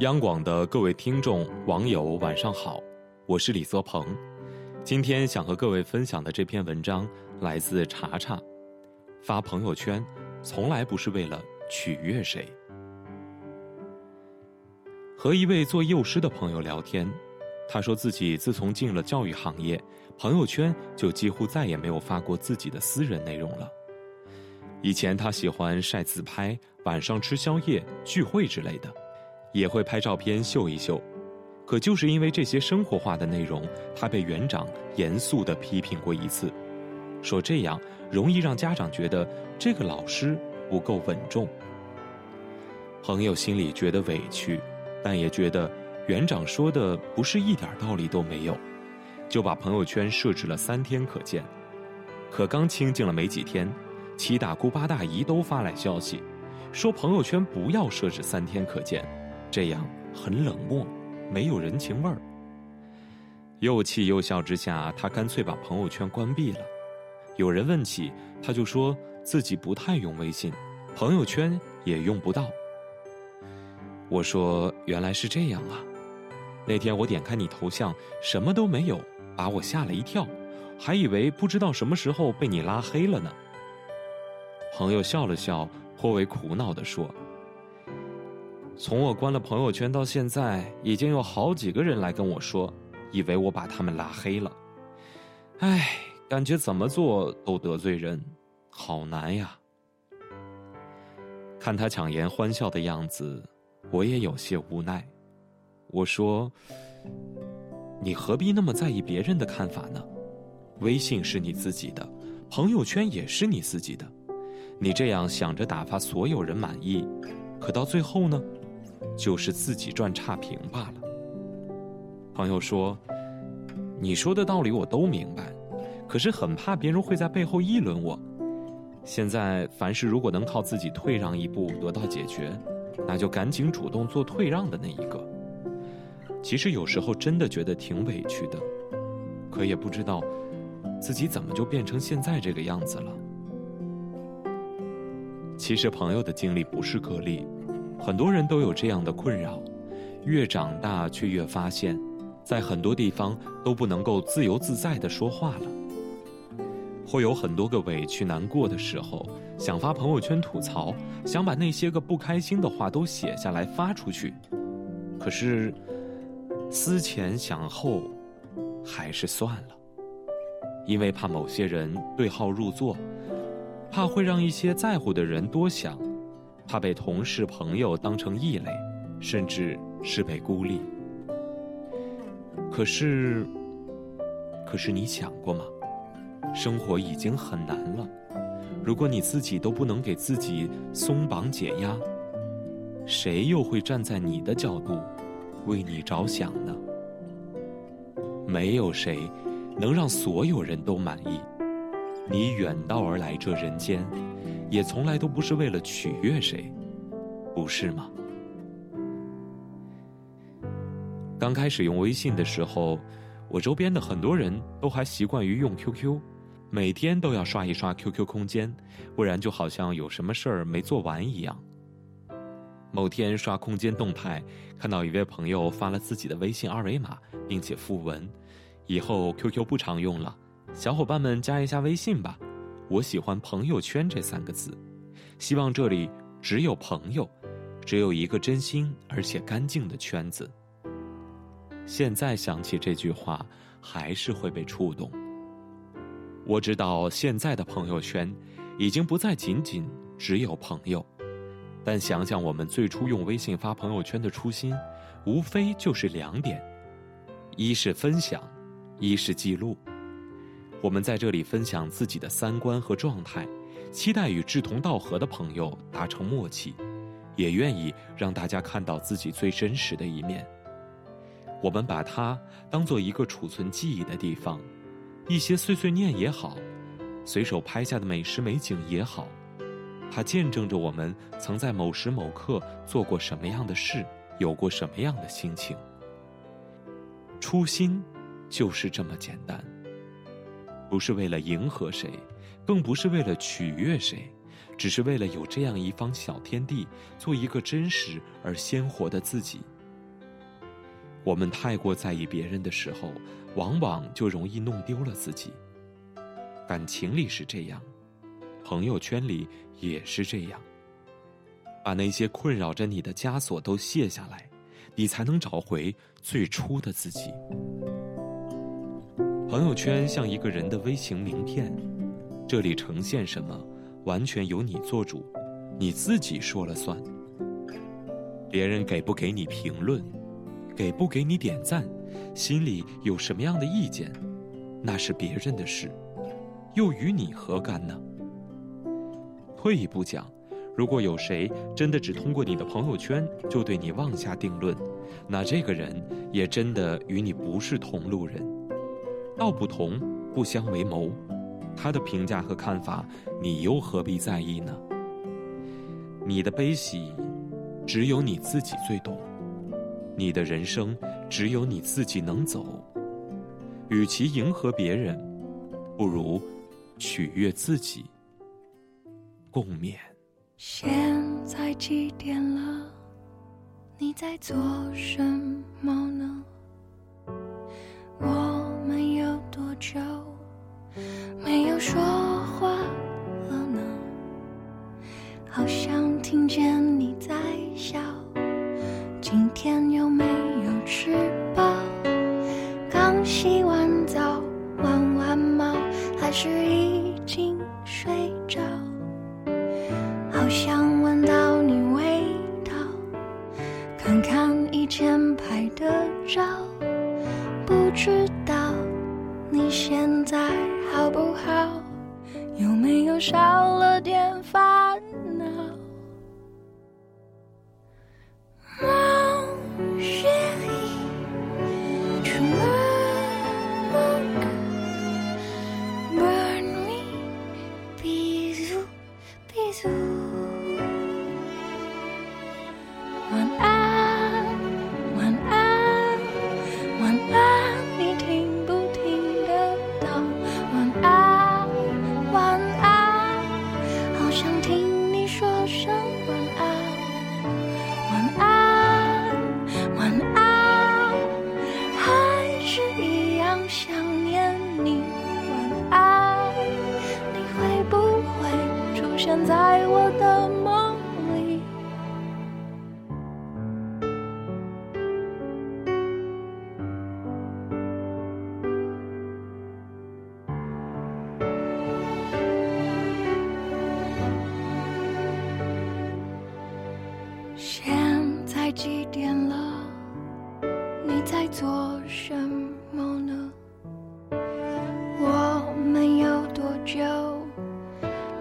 央广的各位听众网友晚上好，我是李泽鹏。今天想和各位分享的这篇文章来自查查。发朋友圈从来不是为了取悦谁。和一位做幼师的朋友聊天，他说自己自从进了教育行业，朋友圈就几乎再也没有发过自己的私人内容了。以前他喜欢晒自拍，晚上吃宵夜聚会之类的，也会拍照片秀一秀，可就是因为这些生活化的内容，他被园长严肃地批评过一次，说这样容易让家长觉得这个老师不够稳重。朋友心里觉得委屈，但也觉得园长说的不是一点道理都没有，就把朋友圈设置了3天可见。可刚清静了没几天，七大姑八大姨都发来消息，说朋友圈不要设置3天可见，这样很冷漠，没有人情味儿。又气又笑之下，他干脆把朋友圈关闭了。有人问起，他就说自己不太用微信，朋友圈也用不到。我说原来是这样啊，那天我点开你头像，什么都没有，把我吓了一跳，还以为不知道什么时候被你拉黑了呢。朋友笑了笑，颇为苦恼地说，从我关了朋友圈到现在，已经有好几个人来跟我说，以为我把他们拉黑了。唉，感觉怎么做都得罪人，好难呀。看他强颜欢笑的样子，我也有些无奈。我说，你何必那么在意别人的看法呢？微信是你自己的，朋友圈也是你自己的，你这样想着打发所有人满意，可到最后呢，就是自己赚差评罢了。朋友说，你说的道理我都明白，可是很怕别人会在背后议论我。现在凡事如果能靠自己退让一步得到解决，那就赶紧主动做退让的那一个。其实有时候真的觉得挺委屈的，可也不知道自己怎么就变成现在这个样子了。其实朋友的经历不是个例，很多人都有这样的困扰，越长大却越发现，在很多地方都不能够自由自在地说话了。会有很多个委屈难过的时候，想发朋友圈吐槽，想把那些个不开心的话都写下来发出去，可是思前想后还是算了，因为怕某些人对号入座，怕会让一些在乎的人多想，怕被同事朋友当成异类，甚至是被孤立。可是你想过吗？生活已经很难了，如果你自己都不能给自己松绑解压，谁又会站在你的角度为你着想呢？没有谁能让所有人都满意，你远道而来这人间，也从来都不是为了取悦谁，不是吗？刚开始用微信的时候，我周边的很多人都还习惯于用 QQ， 每天都要刷一刷 QQ 空间，不然就好像有什么事儿没做完一样。某天刷空间动态，看到一位朋友发了自己的微信二维码，并且附文，以后 QQ 不常用了，小伙伴们加一下微信吧，我喜欢朋友圈这3个字，希望这里只有朋友，只有一个真心而且干净的圈子。现在想起这句话，还是会被触动。我知道现在的朋友圈已经不再仅仅只有朋友，但想想我们最初用微信发朋友圈的初心，无非就是2点，一是分享，一是记录。我们在这里分享自己的3观和状态，期待与志同道合的朋友达成默契，也愿意让大家看到自己最真实的一面。我们把它当做一个储存记忆的地方，一些碎碎念也好，随手拍下的美食美景也好，它见证着我们曾在某时某刻做过什么样的事，有过什么样的心情。初心就是这么简单，不是为了迎合谁，更不是为了取悦谁，只是为了有这样一方小天地，做一个真实而鲜活的自己，我们太过在意别人的时候，往往就容易弄丢了自己。感情里是这样，朋友圈里也是这样。把那些困扰着你的枷锁都卸下来，你才能找回最初的自己。朋友圈像一个人的微型名片，这里呈现什么，完全由你做主，你自己说了算。别人给不给你评论，给不给你点赞，心里有什么样的意见，那是别人的事，又与你何干呢？退一步讲，如果有谁真的只通过你的朋友圈就对你妄下定论，那这个人也真的与你不是同路人。道不同，不相为谋，他的评价和看法，你又何必在意呢？你的悲喜，只有你自己最懂；你的人生，只有你自己能走。与其迎合别人，不如取悦自己。共勉。现在几点了？你在做什么呢？我们有多久没有说话了呢？好像听见你在笑，今天有没有吃饱？刚洗完澡，玩完猫，还是已经睡着？好想闻到你味道，看看以前拍的照，不知道你现在好不好，有没有少了点烦恼。mon chéri, tu me manques, bonne nuit, bisous, bisous.在我的梦里，现在几点了？你在做什么呢？我们有多久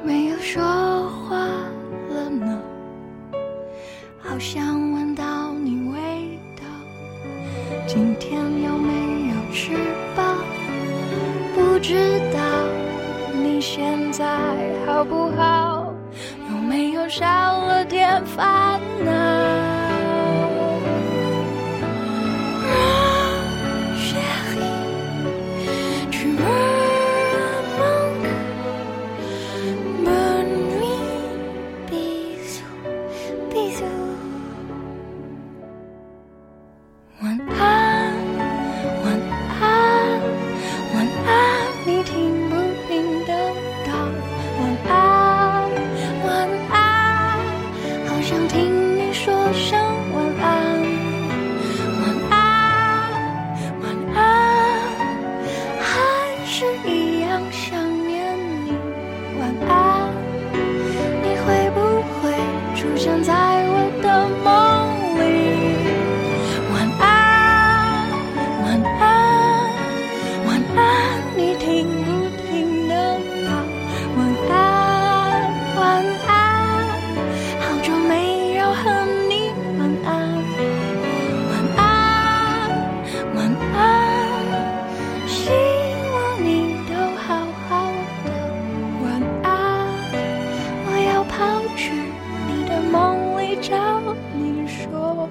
没有说话了呢？好想闻到你味道，今天有没有吃饱？不知道你现在好不好，有没有少了点烦恼。找你说